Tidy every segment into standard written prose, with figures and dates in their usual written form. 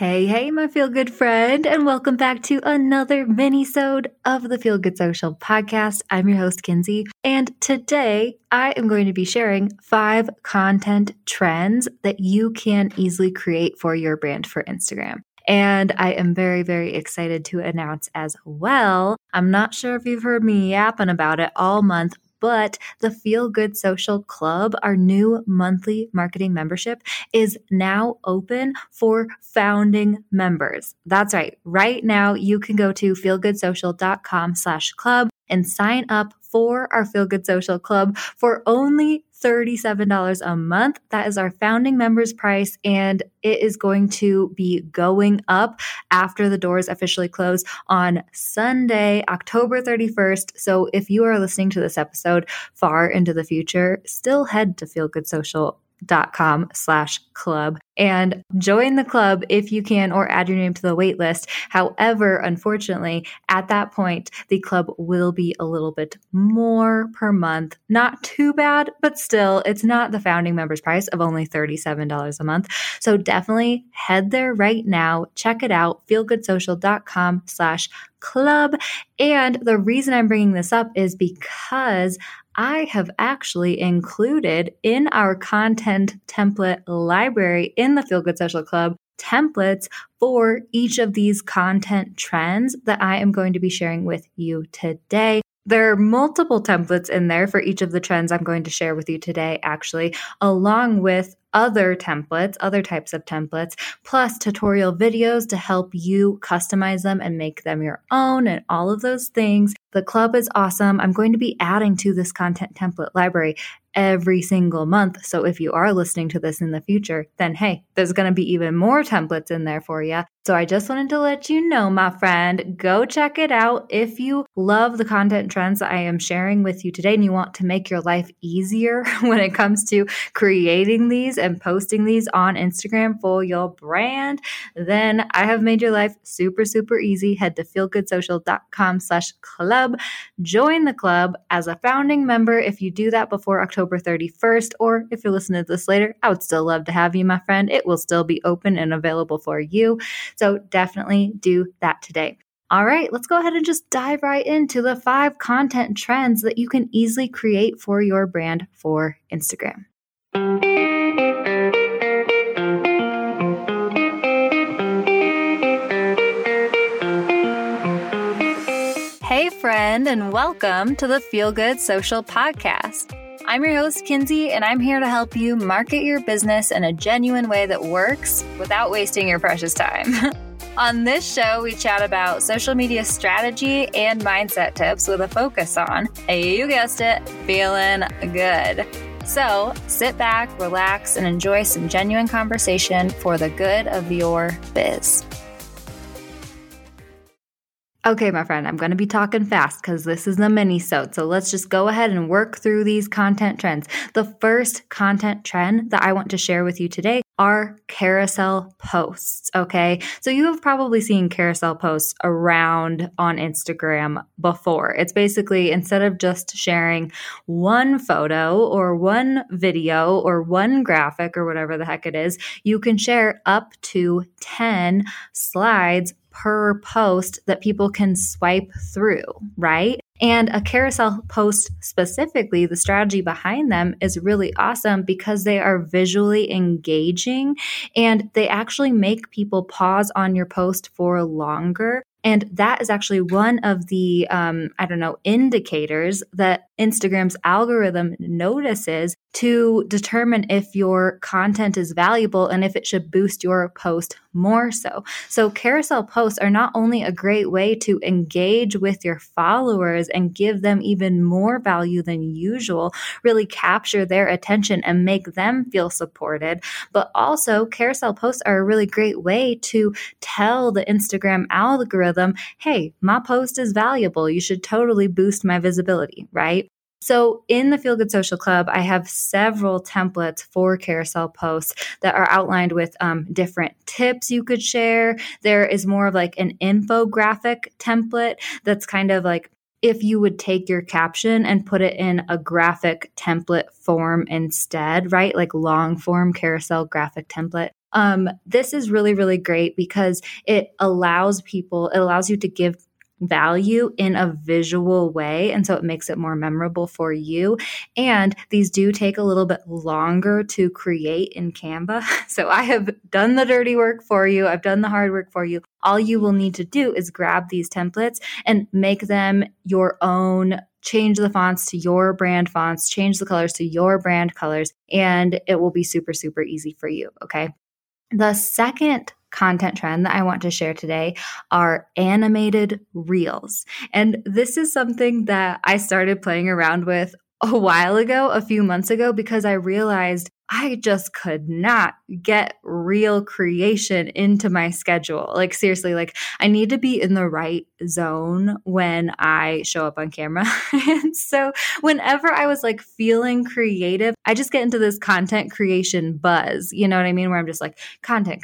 Hey, my Feel Good friend, and welcome back to another mini-sode of the Feel Good Social Podcast. I'm your host, Kinsey, and today I am going to be sharing 5 content trends that you can easily create for your brand for Instagram. And I am very, very excited to announce as well. I'm not sure if you've heard me yapping about it all month, but the Feel Good Social Club, our new monthly marketing membership, is now open for founding members. That's right. Right now, you can go to feelgoodsocial.com/club and sign up for our Feel Good Social Club for only $37 a month. That is our founding members price, and it is going to be going up after the doors officially close on Sunday, October 31st. So if you are listening to this episode far into the future, still head to feelgoodsocial.com/club and join the club if you can, or add your name to the wait list. However, unfortunately, at that point, the club will be a little bit more per month. Not too bad, but still, it's not the founding members price of only $37 a month. So definitely head there right now. Check it out, feelgoodsocial.com/club. And the reason I'm bringing this up is because I have actually included in our content template library in the Feel Good Social Club templates for each of these content trends that I am going to be sharing with you today. There are multiple templates in there for each of the trends I'm going to share with you today, actually, along with other templates, other types of templates, plus tutorial videos to help you customize them and make them your own and all of those things. The club is awesome. I'm going to be adding to this content template library every single month. So if you are listening to this in the future, then hey, there's going to be even more templates in there for you. So I just wanted to let you know, my friend, go check it out. If you love the content trends that I am sharing with you today and you want to make your life easier when it comes to creating these and posting these on Instagram for your brand, then I have made your life super, super easy. Head to feelgoodsocial.com/club. Join the club as a founding member. If you do that before October 31st, or if you're listening to this later, I would still love to have you, my friend. It will still be open and available for you. So definitely do that today. All right, let's go ahead and just dive right into the 5 content trends that you can easily create for your brand for Instagram. Hey, friend, and welcome to the Feel Good Social Podcast. I'm your host, Kinsey, and I'm here to help you market your business in a genuine way that works without wasting your precious time. On this show, we chat about social media strategy and mindset tips with a focus on, you guessed it, feeling good. So sit back, relax, and enjoy some genuine conversation for the good of your biz. Okay, my friend, I'm going to be talking fast because this is a mini-sode, so let's just go ahead and work through these content trends. The first content trend that I want to share with you today are carousel posts, okay? So you have probably seen carousel posts around on Instagram before. It's basically instead of just sharing one photo or one video or one graphic or whatever the heck it is, you can share up to 10 slides per post that people can swipe through, right? And a carousel post specifically, the strategy behind them is really awesome because they are visually engaging and they actually make people pause on your post for longer. And that is actually one of the, indicators that Instagram's algorithm notices to determine if your content is valuable and if it should boost your post more so. So carousel posts are not only a great way to engage with your followers and give them even more value than usual, really capture their attention and make them feel supported, but also carousel posts are a really great way to tell the Instagram algorithm, hey, my post is valuable. You should totally boost my visibility, right? So in the Feel Good Social Club, I have several templates for carousel posts that are outlined with different tips you could share. There is more of like an infographic template that's kind of like if you would take your caption and put it in a graphic template form instead, right? Like long form carousel graphic template. This is really, really great because it allows you to give value in a visual way. And so it makes it more memorable for you. And these do take a little bit longer to create in Canva. So I have done the dirty work for you. I've done the hard work for you. All you will need to do is grab these templates and make them your own. Change the fonts to your brand fonts, change the colors to your brand colors, and it will be super, super easy for you. Okay. The second content trend that I want to share today are animated reels. And this is something that I started playing around with a few months ago, because I realized I just could not get reel creation into my schedule. Like seriously, like I need to be in the right zone when I show up on camera. And so whenever I was like feeling creative, I just get into this content creation buzz, you know what I mean? Where I'm just like content,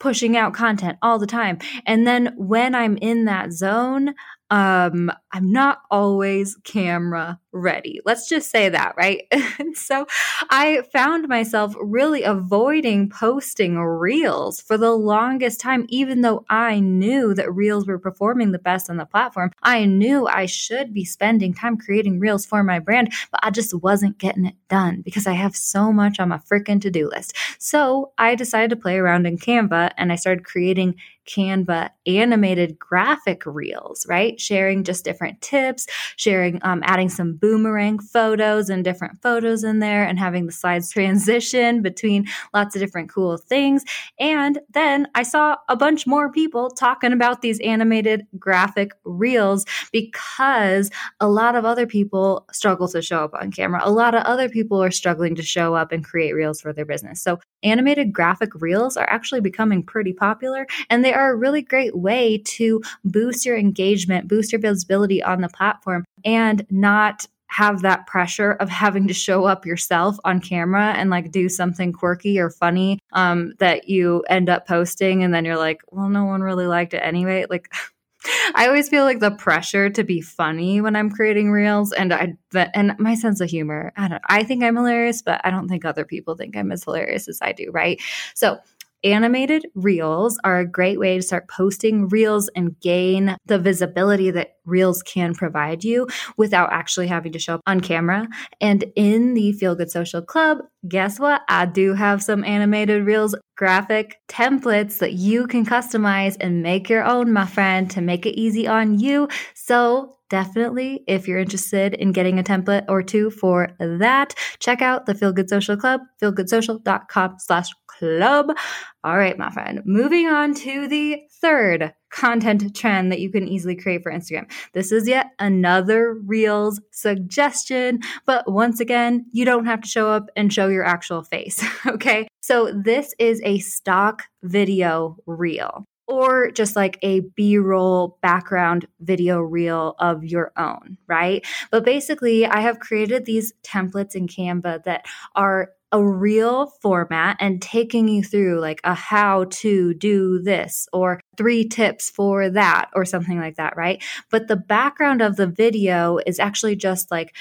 pushing out content all the time. And then when I'm in that zone, I'm not always camera ready. Let's just say that, right? And so I found myself really avoiding posting reels for the longest time, even though I knew that reels were performing the best on the platform. I knew I should be spending time creating reels for my brand, but I just wasn't getting it done because I have so much on my freaking to-do list. So I decided to play around in Canva, and I started creating Canva animated graphic reels, right? Sharing just different tips, adding some boomerang photos and different photos in there, and having the slides transition between lots of different cool things. And then I saw a bunch more people talking about these animated graphic reels because a lot of other people struggle to show up on camera. A lot of other people are struggling to show up and create reels for their business. So animated graphic reels are actually becoming pretty popular, and they are a really great way to boost your engagement, boost your visibility on the platform, and not have that pressure of having to show up yourself on camera and like do something quirky or funny that you end up posting. And then you're like, well, no one really liked it anyway. Like I always feel like the pressure to be funny when I'm creating reels, and my sense of humor. I think I'm hilarious, but I don't think other people think I'm as hilarious as I do, right? So animated reels are a great way to start posting reels and gain the visibility that reels can provide you without actually having to show up on camera. And in the Feel Good Social Club, guess what? I do have some animated reels graphic templates that you can customize and make your own, my friend, to make it easy on you. So definitely, if you're interested in getting a template or two for that, check out the Feel Good Social Club, feelgoodsocial.com/club. All right, my friend, moving on to the third content trend that you can easily create for Instagram. This is yet another Reels suggestion, but once again, you don't have to show up and show your actual face, okay? So this is a stock video reel, or just like a B-roll background video reel of your own, right? But basically, I have created these templates in Canva that are a reel format and taking you through like a how to do this or 3 tips for that or something like that, right? But the background of the video is actually just like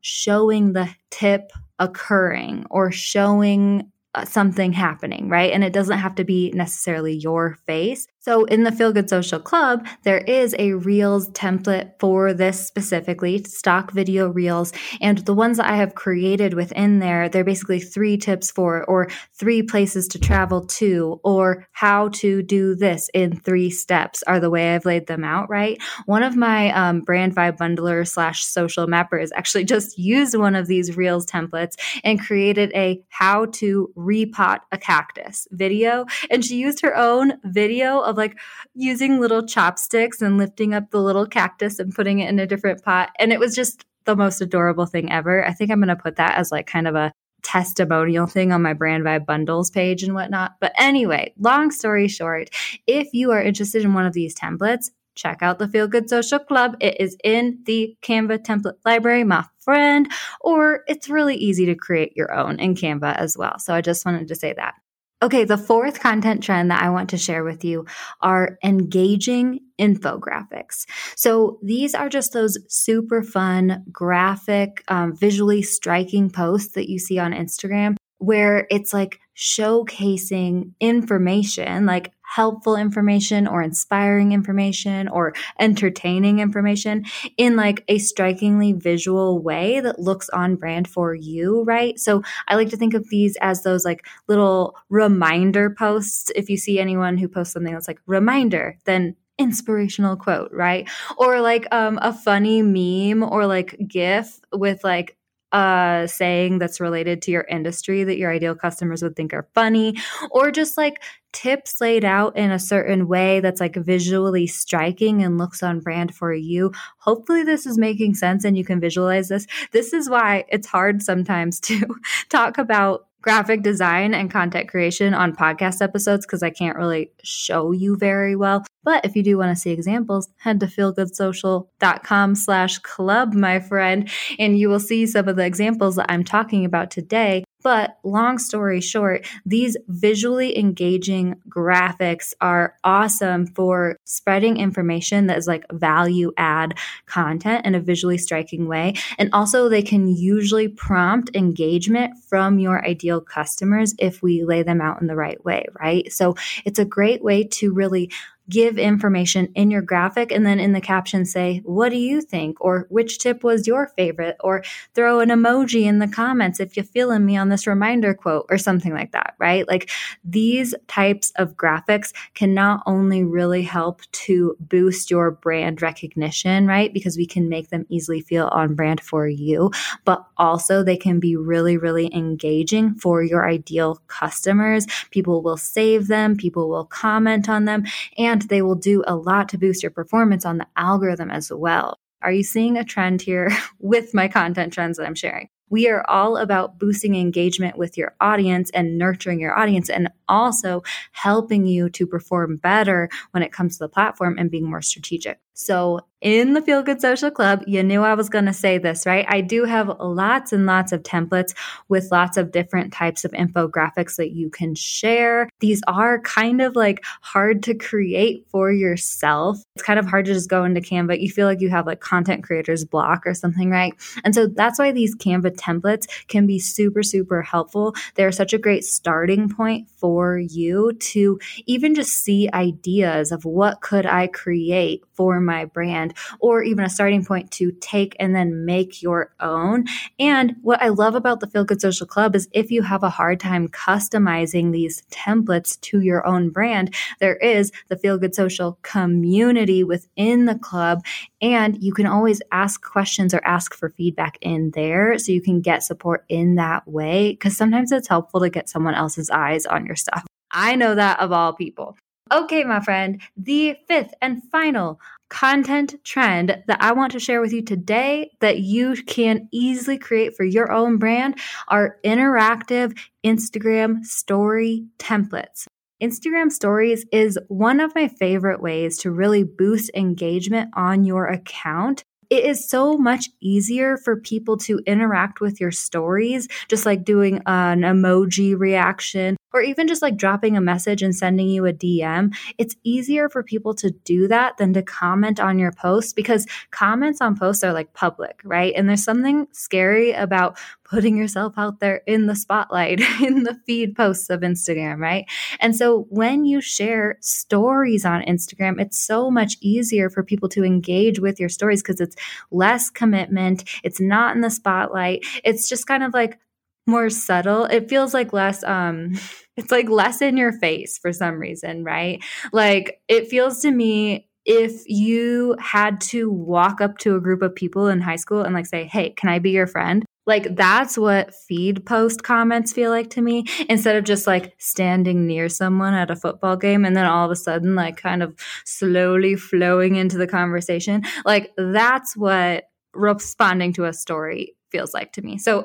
showing the tip occurring or showing something happening, right? And it doesn't have to be necessarily your face. So in the Feel Good Social Club, there is a Reels template for this specifically, stock video Reels. And the ones that I have created within there, they're basically 3 tips for, or 3 places to travel to, or how to do this in 3 steps are the way I've laid them out, right? One of my brand vibe bundler / social mappers actually just used one of these Reels templates and created a how to repot a cactus video. And she used her own video of like using little chopsticks and lifting up the little cactus and putting it in a different pot. And it was just the most adorable thing ever. I think I'm going to put that as like kind of a testimonial thing on my Brand Vibe Bundles page and whatnot. But anyway, long story short, if you are interested in one of these templates, check out the Feel Good Social Club. It is in the Canva template library, my friend, or it's really easy to create your own in Canva as well. So I just wanted to say that. Okay, the fourth content trend that I want to share with you are engaging infographics. So these are just those super fun graphic, visually striking posts that you see on Instagram, where it's like showcasing information, like helpful information or inspiring information or entertaining information in like a strikingly visual way that looks on brand for you, right? So I like to think of these as those like little reminder posts. If you see anyone who posts something that's like reminder, then inspirational quote, right? Or like a funny meme or like GIF with like a saying that's related to your industry that your ideal customers would think are funny, or just like tips laid out in a certain way that's like visually striking and looks on brand for you. Hopefully this is making sense and you can visualize this. This is why it's hard sometimes to talk about graphic design and content creation on podcast episodes because I can't really show you very well. But if you do want to see examples, head to feelgoodsocial.com/club, my friend, and you will see some of the examples that I'm talking about today. But long story short, these visually engaging graphics are awesome for spreading information that is like value add content in a visually striking way. And also they can usually prompt engagement from your ideal customers if we lay them out in the right way, right? So it's a great way to really give information in your graphic and then in the caption say, what do you think? Or which tip was your favorite? Or throw an emoji in the comments if you're feeling me on this reminder quote or something like that, right? Like these types of graphics can not only really help to boost your brand recognition, right? Because we can make them easily feel on brand for you, but also they can be really, really engaging for your ideal customers. People will save them, people will comment on them, and they will do a lot to boost your performance on the algorithm as well. Are you seeing a trend here with my content trends that I'm sharing? We are all about boosting engagement with your audience and nurturing your audience and also helping you to perform better when it comes to the platform and being more strategic. So in the Feel Good Social Club, you knew I was going to say this, right? I do have lots and lots of templates with lots of different types of infographics that you can share. These are kind of like hard to create for yourself. It's kind of hard to just go into Canva. You feel like you have like content creator's block or something, right? And so that's why these Canva templates can be super, super helpful. They're such a great starting point for you to even just see ideas of what could I create for my brand, or even a starting point to take and then make your own. And what I love about the Feel Good Social Club is if you have a hard time customizing these templates to your own brand, there is the Feel Good Social community within the club. And you can always ask questions or ask for feedback in there so you can get support in that way, because sometimes it's helpful to get someone else's eyes on your stuff. I know that of all people. Okay, my friend, the fifth and final content trend that I want to share with you today that you can easily create for your own brand are interactive Instagram story templates. Instagram stories is one of my favorite ways to really boost engagement on your account. It is so much easier for people to interact with your stories, just like doing an emoji reaction or even just like dropping a message and sending you a DM. It's easier for people to do that than to comment on your post, because comments on posts are like public, right? And there's something scary about putting yourself out there in the spotlight, in the feed posts of Instagram, right? And so when you share stories on Instagram, it's so much easier for people to engage with your stories because it's less commitment. It's not in the spotlight. It's just kind of like more subtle. It feels like less, it's like less in your face for some reason, right? Like it feels to me, if you had to walk up to a group of people in high school and like say, hey, can I be your friend? Like that's what feed post comments feel like to me, instead of just like standing near someone at a football game and then all of a sudden like kind of slowly flowing into the conversation. Like that's what responding to a story feels like to me. So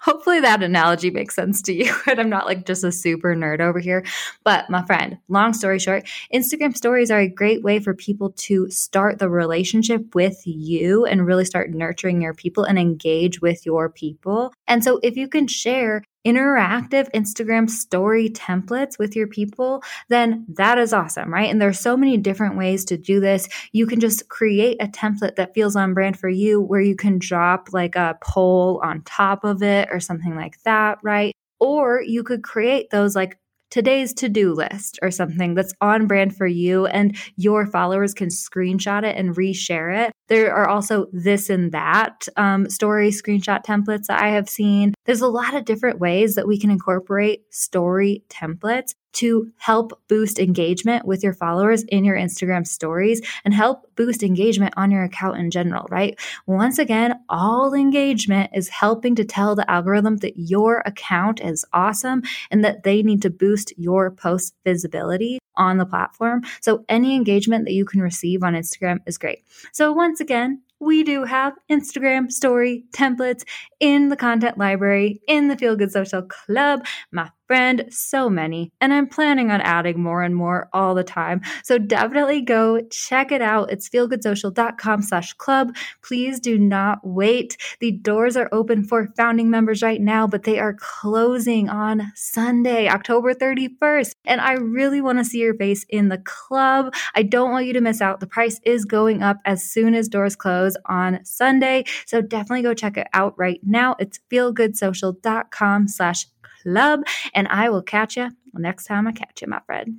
hopefully that analogy makes sense to you and I'm not like just a super nerd over here. But my friend, long story short, Instagram stories are a great way for people to start the relationship with you and really start nurturing your people and engage with your people. And so if you can share interactive Instagram story templates with your people, then that is awesome, right? And there are so many different ways to do this. You can just create a template that feels on brand for you, where you can drop like a poll on top of it or something like that, right? Or you could create those like today's to-do list or something that's on brand for you, and your followers can screenshot it and reshare it. There are also this and that story screenshot templates that I have seen. There's a lot of different ways that we can incorporate story templates to help boost engagement with your followers in your Instagram stories and help boost engagement on your account in general, right? Once again, all engagement is helping to tell the algorithm that your account is awesome and that they need to boost your post visibility on the platform. So any engagement that you can receive on Instagram is great. So once again, we do have Instagram story templates in the content library, in the Feel Good Social Club, my friend, so many. And I'm planning on adding more and more all the time. So definitely go check it out. It's feelgoodsocial.com/club. Please do not wait. The doors are open for founding members right now, but they are closing on Sunday, October 31st. And I really want to see your face in the club. I don't want you to miss out. The price is going up as soon as doors close on Sunday. So definitely go check it out right now. It's feelgoodsocial.com/club. And I will catch you next time I catch you, my friend.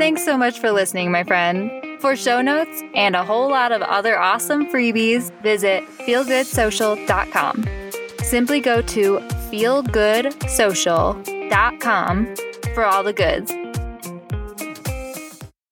Thanks so much for listening, my friend. For show notes and a whole lot of other awesome freebies, visit feelgoodsocial.com. Simply go to feelgoodsocial.com for all the goods.